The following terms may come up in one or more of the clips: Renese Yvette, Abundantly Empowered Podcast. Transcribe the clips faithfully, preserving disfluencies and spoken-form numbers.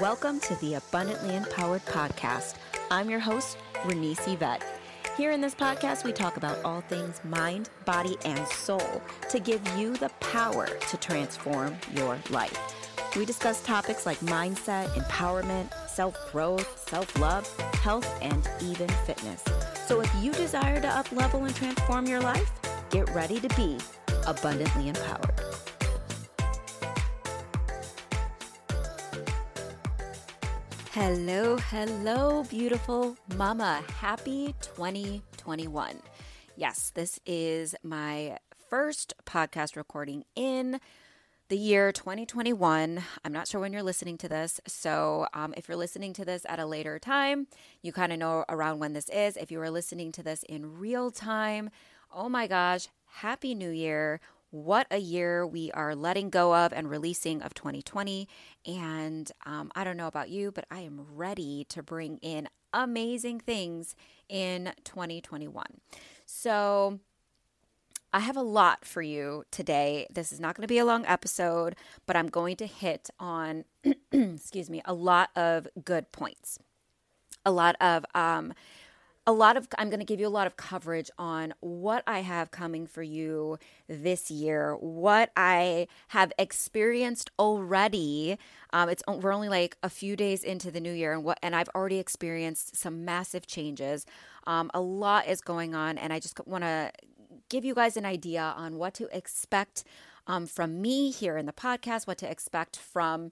Welcome to the Abundantly Empowered Podcast. I'm your host, Renese Yvette. Here in this podcast, we talk about all things mind, body, and soul to give you the power to transform your life. We discuss topics like mindset, empowerment, self-growth, self-love, health, and even fitness. So if you desire to up-level and transform your life, get ready to be abundantly empowered. Hello, hello, beautiful mama. Happy twenty twenty-one. Yes, this is my first podcast recording in the year twenty twenty-one. I'm not sure when you're listening to this. So um, if you're listening to this at a later time, you kind of know around when this is. If you are listening to this in real time, oh my gosh, Happy New Year. What a year we are letting go of and releasing of twenty twenty. And um, I don't know about you, but I am ready to bring in amazing things in twenty twenty-one. So I have a lot for you today. This is not going to be a long episode, but I'm going to hit on, excuse me, a lot of good points. A lot of, um, A lot of, I'm going to give you a lot of coverage on what I have coming for you this year, what I have experienced already. Um, it's we're only like a few days into the new year, and what and I've already experienced some massive changes. Um, a lot is going on, and I just want to give you guys an idea on what to expect um, from me here in the podcast, what to expect from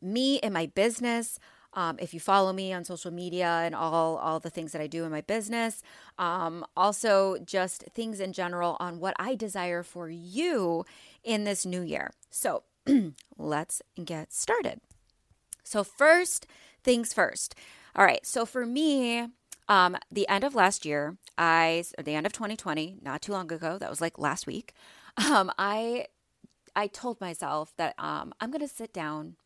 me in my business. Um, if you follow me on social media and all, all the things that I do in my business, um, also just things in general on what I desire for you in this new year. So let's get started. So first things first. All right. So for me, um, the end of last year, I, or the end of twenty twenty, not too long ago, that was like last week. Um, I, I told myself that, um, I'm going to sit down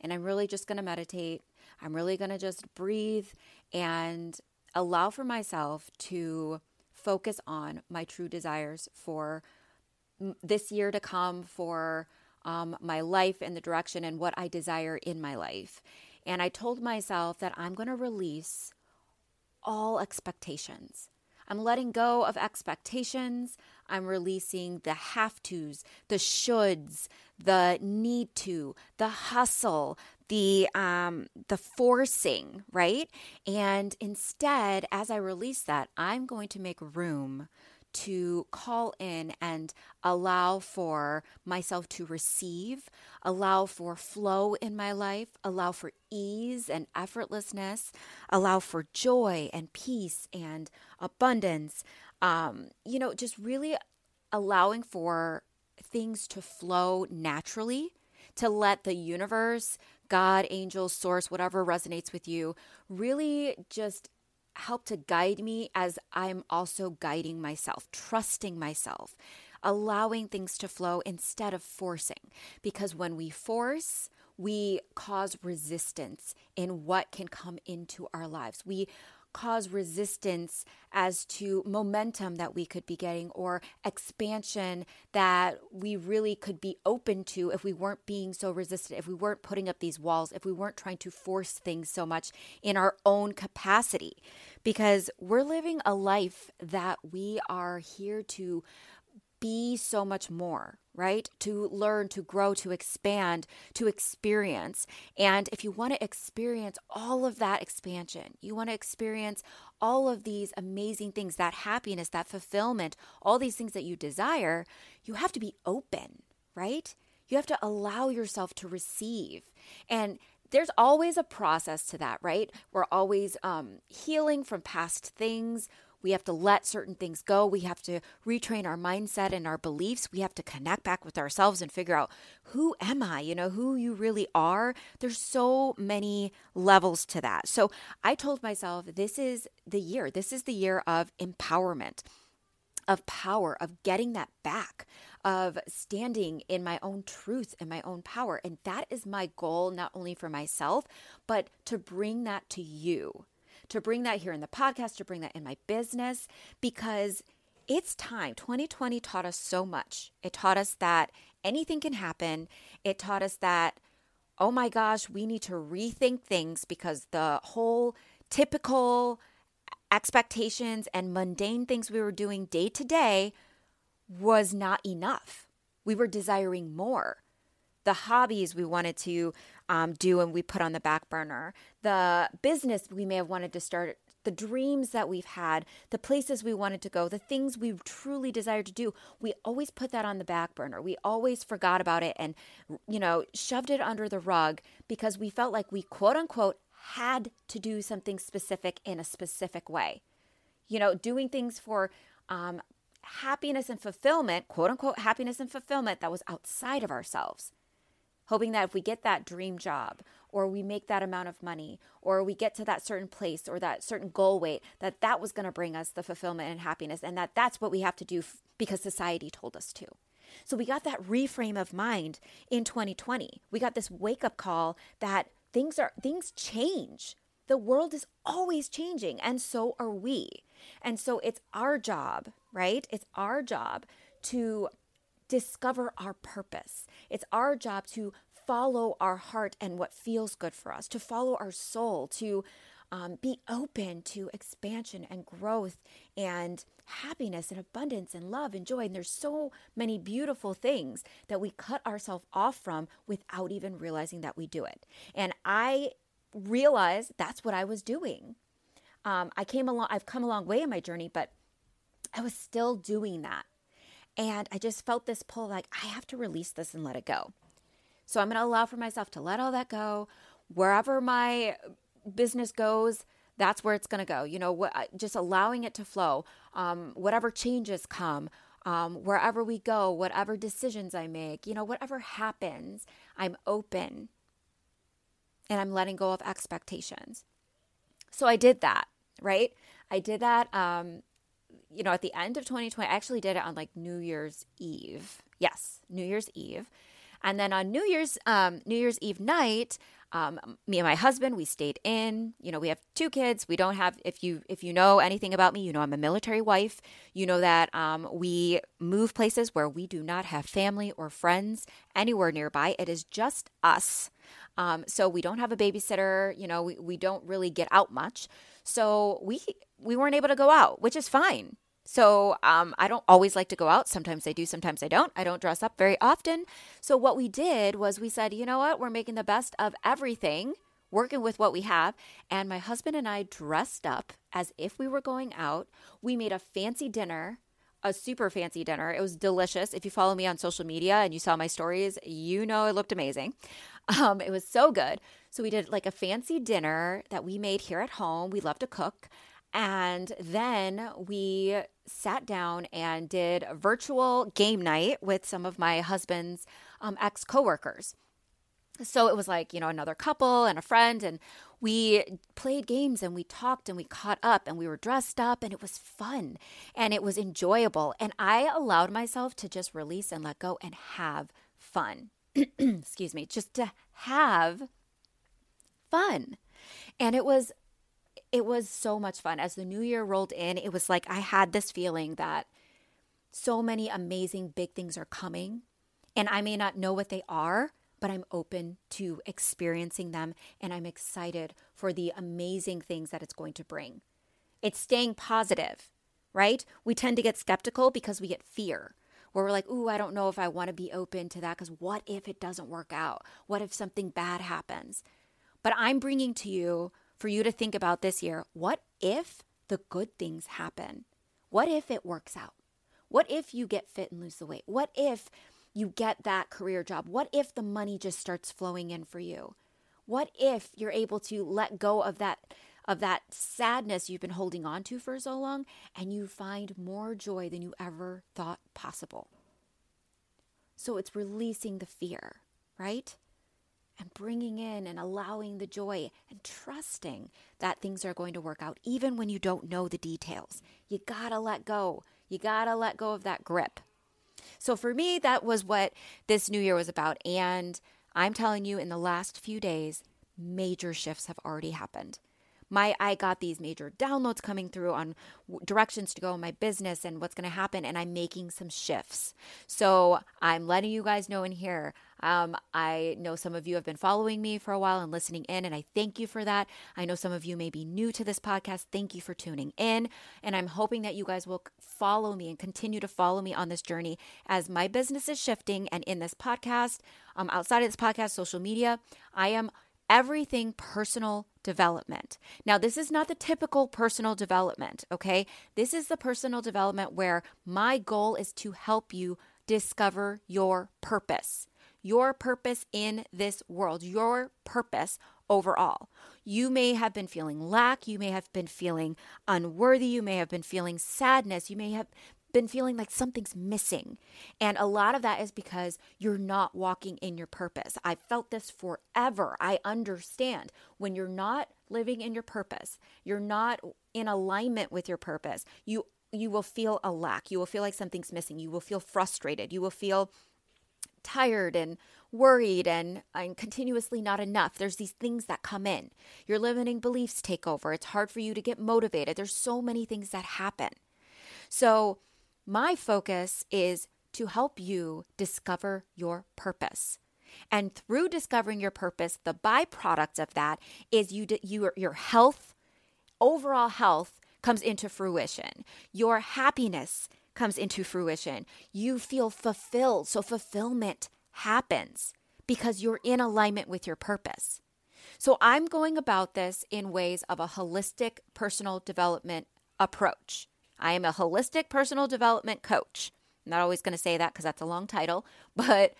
and I'm really just going to meditate. I'm really going to just breathe and allow for myself to focus on my true desires for this year to come, for um, my life and the direction and what I desire in my life. And I told myself that I'm going to release all expectations. I'm letting go of expectations. I'm releasing the have tos, the shoulds, the need to, the hustle, the um, the forcing, right? And instead, as I release that, I'm going to make room to call in and allow for myself to receive, allow for flow in my life, allow for ease and effortlessness, allow for joy and peace and abundance. Um, you know, just really allowing for things to flow naturally, to let the universe, God, angels, source, whatever resonates with you, really just help to guide me as I'm also guiding myself, trusting myself, allowing things to flow instead of forcing. Because when we force, we cause resistance in what can come into our lives. We cause resistance as to momentum that we could be getting or expansion that we really could be open to if we weren't being so resistant, if we weren't putting up these walls, if we weren't trying to force things so much in our own capacity. Because we're living a life that we are here to be so much more, right? To learn, to grow, to expand, to experience. And if you want to experience all of that expansion, you want to experience all of these amazing things, that happiness, that fulfillment, all these things that you desire, you have to be open, right? You have to allow yourself to receive. And there's always a process to that, right? We're always um, healing from past things. We have to let certain things go. We have to retrain our mindset and our beliefs. We have to connect back with ourselves and figure out, who am I? You know, who you really are. There's so many levels to that. So I told myself, this is the year. This is the year of empowerment, of power, of getting that back, of standing in my own truth and my own power. And that is my goal, not only for myself, but to bring that to you. To bring that here in the podcast, to bring that in my business, because it's time. twenty twenty taught us so much. It taught us that anything can happen. It taught us that oh my gosh, we need to rethink things because the whole typical expectations and mundane things we were doing day to day was not enough. We were desiring more. The hobbies we wanted to um, do and we put on the back burner, the business we may have wanted to start, the dreams that we've had, the places we wanted to go, the things we truly desired to do, we always put that on the back burner. We always forgot about it and, you know, shoved it under the rug because we felt like we, quote unquote, had to do something specific in a specific way. You know, doing things for um, happiness and fulfillment, quote unquote, happiness and fulfillment that was outside of ourselves. Hoping that if we get that dream job or we make that amount of money or we get to that certain place or that certain goal weight, that that was going to bring us the fulfillment and happiness and that that's what we have to do f- because society told us to. So we got that reframe of mind in twenty twenty. We got this wake-up call that things are things change. The world is always changing and so are we. And so it's our job, right? It's our job to discover our purpose. It's our job to follow our heart and what feels good for us, to follow our soul, to um, be open to expansion and growth and happiness and abundance and love and joy. And there's so many beautiful things that we cut ourselves off from without even realizing that we do it. And I realized that's what I was doing. Um, I came along, I've come a long way in my journey, but I was still doing that. And I just felt this pull like, I have to release this and let it go. So I'm going to allow for myself to let all that go. Wherever my business goes, that's where it's going to go. You know, wh- just allowing it to flow. Um, whatever changes come, um, wherever we go, whatever decisions I make, you know, whatever happens, I'm open. And I'm letting go of expectations. So I did that, right? I did that, um... you know, at the end of twenty twenty, I actually did it on like New Year's Eve. Yes, New Year's Eve. And then on New Year's, um, New Year's Eve night, um, me and my husband, we stayed in, you know, we have two kids. We don't have, if you, if you know anything about me, you know, I'm a military wife. You know that, um, we move places where we do not have family or friends anywhere nearby. It is just us. Um, so we don't have a babysitter, you know, we, we don't really get out much. So we, we weren't able to go out, which is fine. So um, I don't always like to go out. Sometimes I do, sometimes I don't. I don't dress up very often. So what we did was we said, you know what? We're making the best of everything, working with what we have. And my husband and I dressed up as if we were going out. We made a fancy dinner, a super fancy dinner. It was delicious. If you follow me on social media and you saw my stories, you know it looked amazing. Um, it was so good. So we did like a fancy dinner that we made here at home. We love to cook. And then we sat down and did a virtual game night with some of my husband's um, ex-coworkers. So it was like, you know, another couple and a friend, and we played games and we talked and we caught up and we were dressed up and it was fun and it was enjoyable. And I allowed myself to just release and let go and have fun. Excuse me, just to have fun. And it was It was so much fun. As the new year rolled in, it was like I had this feeling that so many amazing big things are coming, and I may not know what they are, but I'm open to experiencing them, and I'm excited for the amazing things that it's going to bring. It's staying positive, right? We tend to get skeptical because we get fear, where we're like, ooh, I don't know if I want to be open to that because what if it doesn't work out? What if something bad happens? But I'm bringing to you for you to think about this year, what if the good things happen? What if it works out? What if you get fit and lose the weight? What if you get that career job? What if the money just starts flowing in for you? What if you're able to let go of that of that sadness you've been holding on to for so long and you find more joy than you ever thought possible? So it's releasing the fear, right? And bringing in and allowing the joy and trusting that things are going to work out, even when you don't know the details. You gotta let go. You gotta let go of that grip. So for me, that was what this new year was about. And I'm telling you, in the last few days, major shifts have already happened. My, I got these major downloads coming through on w- directions to go in my business and what's going to happen. And I'm making some shifts. So I'm letting you guys know in here, Um, I know some of you have been following me for a while and listening in, and I thank you for that. I know some of you may be new to this podcast. Thank you for tuning in. And I'm hoping that you guys will follow me and continue to follow me on this journey as my business is shifting. And in this podcast, um, outside of this podcast, social media, I am everything personal development. Now, this is not the typical personal development, okay? This is the personal development where my goal is to help you discover your purpose, your purpose in this world, your purpose overall. You may have been feeling lack, you may have been feeling unworthy, you may have been feeling sadness, you may have been feeling like something's missing. And a lot of that is because you're not walking in your purpose. I've felt this forever. I understand. When you're not living in your purpose, you're not in alignment with your purpose, you you will feel a lack. You will feel like something's missing. You will feel frustrated. You will feel tired and worried and, and continuously not enough. There's these things that come in. Your limiting beliefs take over. It's hard for you to get motivated. There's so many things that happen. So my focus is to help you discover your purpose. And through discovering your purpose, the byproduct of that is you, you your health, overall health comes into fruition. Your happiness comes into fruition. You feel fulfilled. So fulfillment happens because you're in alignment with your purpose. So I'm going about this in ways of a holistic personal development approach. I am a holistic personal development coach. I'm not always going to say that because that's a long title, but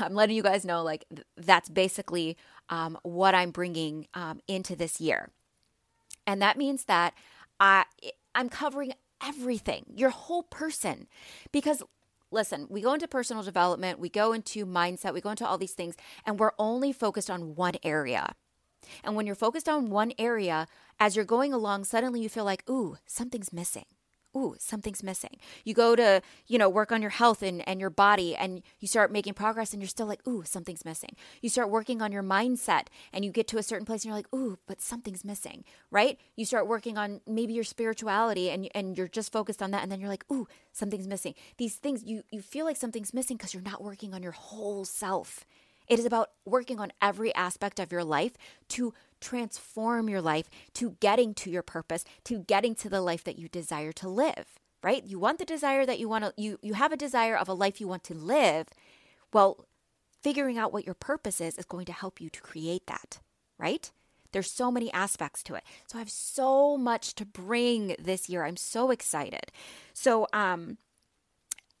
I'm letting you guys know, like, th- that's basically um, what I'm bringing um, into this year. And that means that I, I'm covering everything, your whole person, because listen, we go into personal development, we go into mindset, we go into all these things, and we're only focused on one area. And when you're focused on one area, as you're going along, suddenly you feel like, ooh, something's missing. Ooh, something's missing. You go to, you know, work on your health and, and your body, and you start making progress and you're still like, ooh, something's missing. You start working on your mindset and you get to a certain place and you're like, ooh, but something's missing, right? You start working on maybe your spirituality and, and you're just focused on that. And then you're like, ooh, something's missing. These things, you, you feel like something's missing because you're not working on your whole self. It is about working on every aspect of your life to transform your life, to getting to your purpose, to getting to the life that you desire to live, right? You want the desire that you want to, you, you have a desire of a life you want to live. Well, figuring out what your purpose is is going to help you to create that, right? There's so many aspects to it. So I have so much to bring this year. I'm so excited. So um,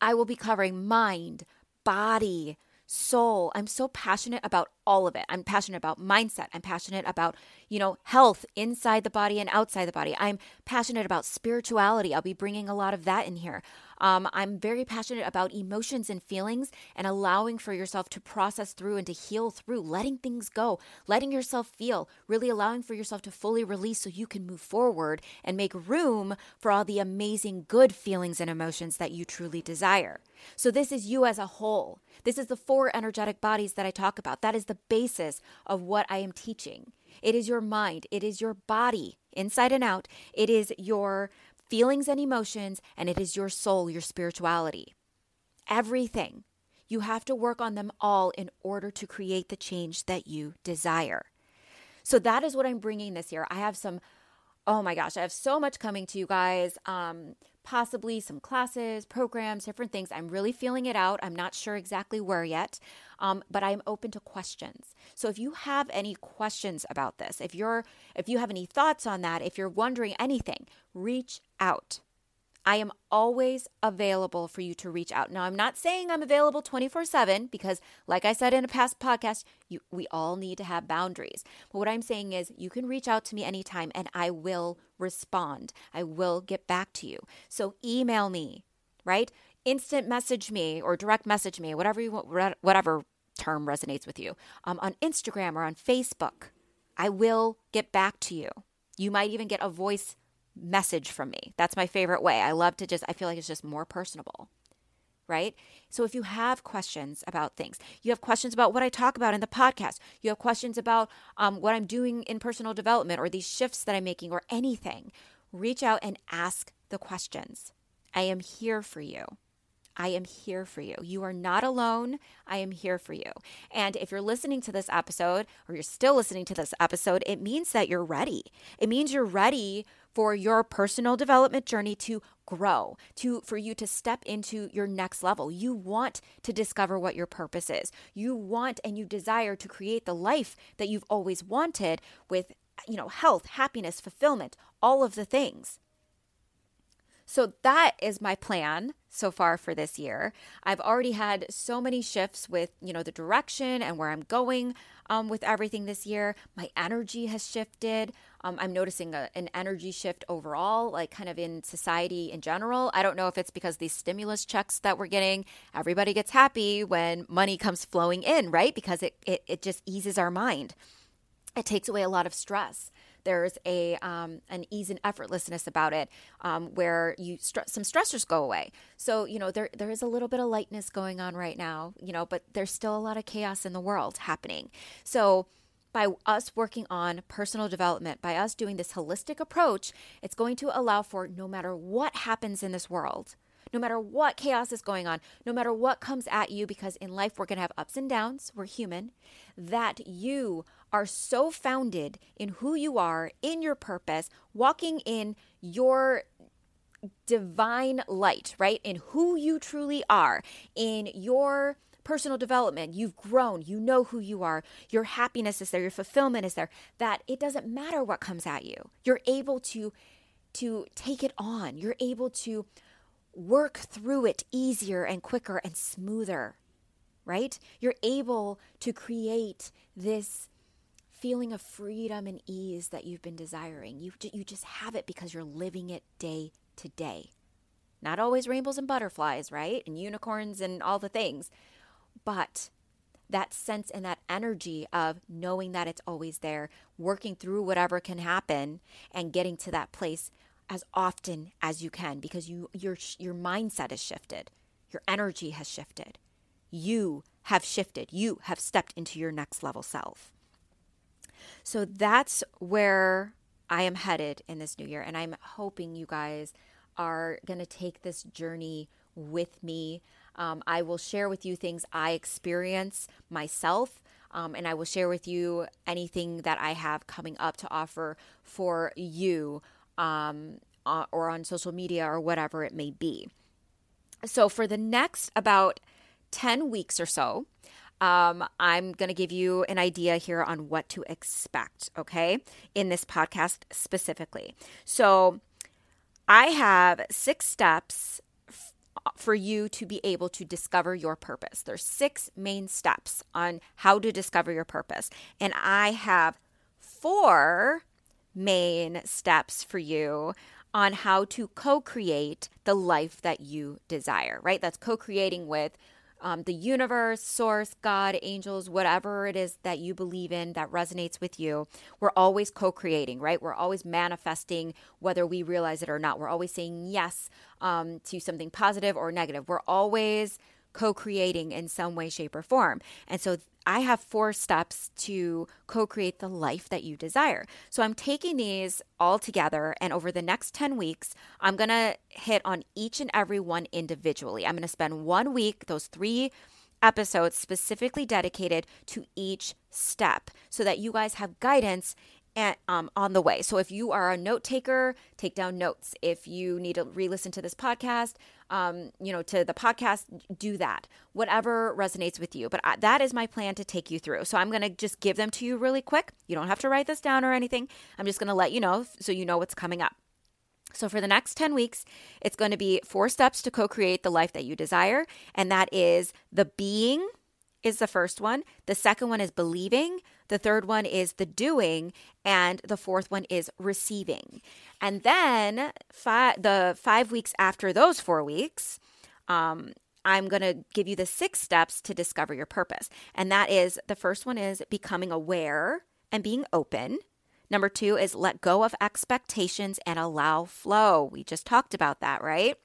I will be covering mind, body, soul. I'm so passionate about all of it. I'm passionate about mindset. I'm passionate about, you know, health inside the body and outside the body. I'm passionate about spirituality. I'll be bringing a lot of that in here. Um, I'm very passionate about emotions and feelings and allowing for yourself to process through and to heal through, letting things go, letting yourself feel, really allowing for yourself to fully release so you can move forward and make room for all the amazing good feelings and emotions that you truly desire. So this is you as a whole. This is the four energetic bodies that I talk about. That is the basis of what I am teaching. It is your mind. It is your body, inside and out. It is your feelings and emotions, and it is your soul, your spirituality. Everything. You have to work on them all in order to create the change that you desire. So that is what I'm bringing this year. I have some, oh my gosh, I have so much coming to you guys. Um, possibly some classes, programs, different things. I'm really feeling it out. I'm not sure exactly where yet, um, but I'm open to questions. So if you have any questions about this, if you're, if you have any thoughts on that, if you're wondering anything, reach out. I am always available for you to reach out. Now, I'm not saying I'm available twenty-four seven because, like I said in a past podcast, you, we all need to have boundaries. But what I'm saying is you can reach out to me anytime and I will respond. I will get back to you. So email me, right? Instant message me or direct message me, whatever you want, whatever term resonates with you, um, on Instagram or on Facebook. I will get back to you. You might even get a voice message from me. That's my favorite way. I love to just, I feel like it's just more personable, right? So if you have questions about things, you have questions about what I talk about in the podcast, you have questions about um, what I'm doing in personal development or these shifts that I'm making or anything, reach out and ask the questions. I am here for you. I am here for you. You are not alone. I am here for you. And if you're listening to this episode, or you're still listening to this episode, it means that you're ready. It means you're ready for your personal development journey to grow, to for you to step into your next level. You want to discover what your purpose is. You want and you desire to create the life that you've always wanted with, you know, health, happiness, fulfillment, all of the things. So that is my plan so far for this year. I've already had so many shifts with, you know, the direction and where I'm going um, with everything this year. My energy has shifted. Um, I'm noticing a, an energy shift overall, like kind of in society in general. I don't know if it's because these stimulus checks that we're getting, everybody gets happy when money comes flowing in, right? Because it it, it just eases our mind. It takes away a lot of stress. There's a um, an ease and effortlessness about it, um, where you st- some stressors go away. So you know there there is a little bit of lightness going on right now, you know, but there's still a lot of chaos in the world happening. So by us working on personal development, by us doing this holistic approach, it's going to allow for no matter what happens in this world, no matter what chaos is going on, no matter what comes at you, because in life we're going to have ups and downs. We're human. That you are so founded in who you are, in your purpose, walking in your divine light, right? In who you truly are, in your personal development. You've grown. You know who you are. Your happiness is there. Your fulfillment is there. That it doesn't matter what comes at you. You're able to, to take it on. You're able to work through it easier and quicker and smoother, right? You're able to create this feeling of freedom and ease that you've been desiring. You, you just have it because you're living it day to day. Not always rainbows and butterflies, right? And unicorns and all the things. But that sense and that energy of knowing that it's always there, working through whatever can happen and getting to that place as often as you can, because you your your mindset has shifted. Your energy has shifted. You have shifted. You have stepped into your next level self. So that's where I am headed in this new year. And I'm hoping you guys are going to take this journey with me. Um, I will share with you things I experience myself. Um, and I will share with you anything that I have coming up to offer for you, um, or on social media or whatever it may be. So for the next about ten weeks or so, Um, I'm going to give you an idea here on what to expect, okay, in this podcast specifically. So I have six steps f- for you to be able to discover your purpose. There's six main steps on how to discover your purpose. And I have four main steps for you on how to co-create the life that you desire, right? That's co-creating with Um, the universe, source, God, angels, whatever it is that you believe in that resonates with you. We're always co-creating, right? We're always manifesting, whether we realize it or not. We're always saying yes um, to something positive or negative. We're always co-creating in some way, shape, or form. And so I have four steps to co-create the life that you desire. So I'm taking these all together, and over the next ten weeks, I'm going to hit on each and every one individually. I'm going to spend one week, those three episodes specifically dedicated to each step so that you guys have guidance and, um, on the way. So if you are a note taker, take down notes. If you need to re-listen to this podcast, um, you know, to the podcast, do that. Whatever resonates with you. But I, that is my plan to take you through. So I'm going to just give them to you really quick. You don't have to write this down or anything. I'm just going to let you know so you know what's coming up. So for the next ten weeks, it's going to be four steps to co-create the life that you desire. And that is the being is the first one. The second one is believing. The third one is the doing. And the fourth one is receiving. And then fi- the five weeks after those four weeks, um, I'm going to give you the six steps to discover your purpose. And that is, the first one is becoming aware and being open. Number two is let go of expectations and allow flow. We just talked about that, right?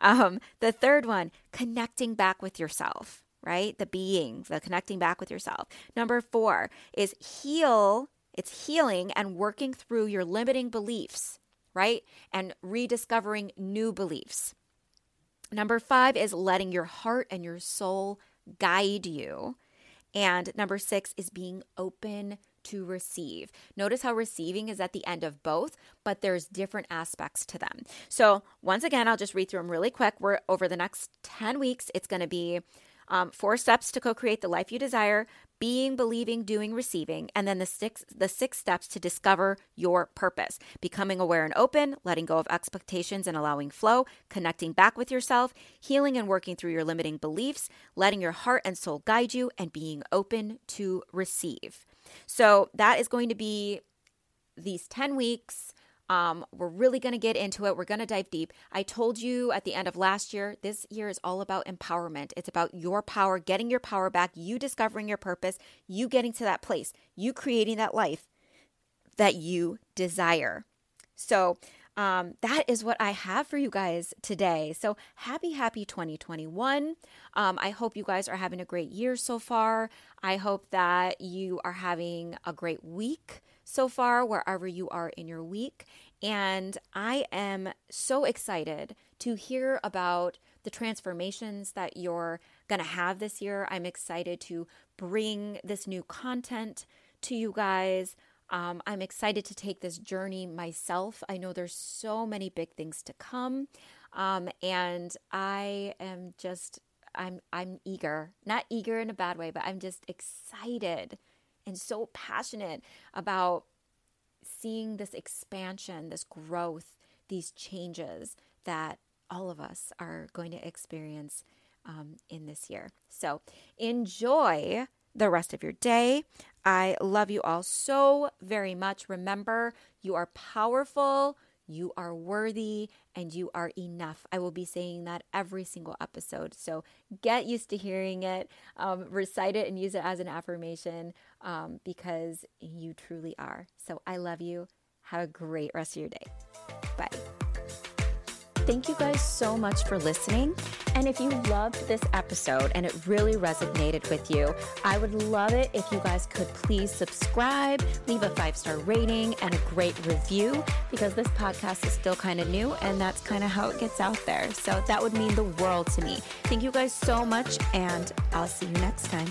Um, the third one, connecting back with yourself. Right? The being, the connecting back with yourself. Number four is heal. It's healing and working through your limiting beliefs, right? And rediscovering new beliefs. Number five is letting your heart and your soul guide you. And number six is being open to receive. Notice how receiving is at the end of both, but there's different aspects to them. So once again, I'll just read through them really quick. We're over the next ten weeks, it's going to be um, four steps to co-create the life you desire, being, believing, doing, receiving, and then the six, the six steps to discover your purpose, becoming aware and open, letting go of expectations and allowing flow, connecting back with yourself, healing and working through your limiting beliefs, letting your heart and soul guide you, and being open to receive. So that is going to be these ten weeks. Um, we're really going to get into it. We're going to dive deep. I told you at the end of last year, this year is all about empowerment. It's about your power, getting your power back, you discovering your purpose, you getting to that place, you creating that life that you desire. So um, that is what I have for you guys today. So happy, happy twenty twenty-one. Um, I hope you guys are having a great year so far. I hope that you are having a great week so far, wherever you are in your week. And I am so excited to hear about the transformations that you're going to have this year. I'm excited to bring this new content to you guys. Um, I'm excited to take this journey myself. I know there's so many big things to come. Um, and I am just, I'm, I'm eager, not eager in a bad way, but I'm just excited and so passionate about seeing this expansion, this growth, these changes that all of us are going to experience um, in this year. So enjoy the rest of your day. I love you all so very much. Remember, you are powerful, you are worthy, and you are enough. I will be saying that every single episode. So get used to hearing it, um, recite it, and use it as an affirmation um, because you truly are. So I love you. Have a great rest of your day. Bye. Thank you guys so much for listening. And if you loved this episode and it really resonated with you, I would love it if you guys could please subscribe, leave a five-star rating and a great review, because this podcast is still kind of new and that's kind of how it gets out there. So that would mean the world to me. Thank you guys so much, and I'll see you next time.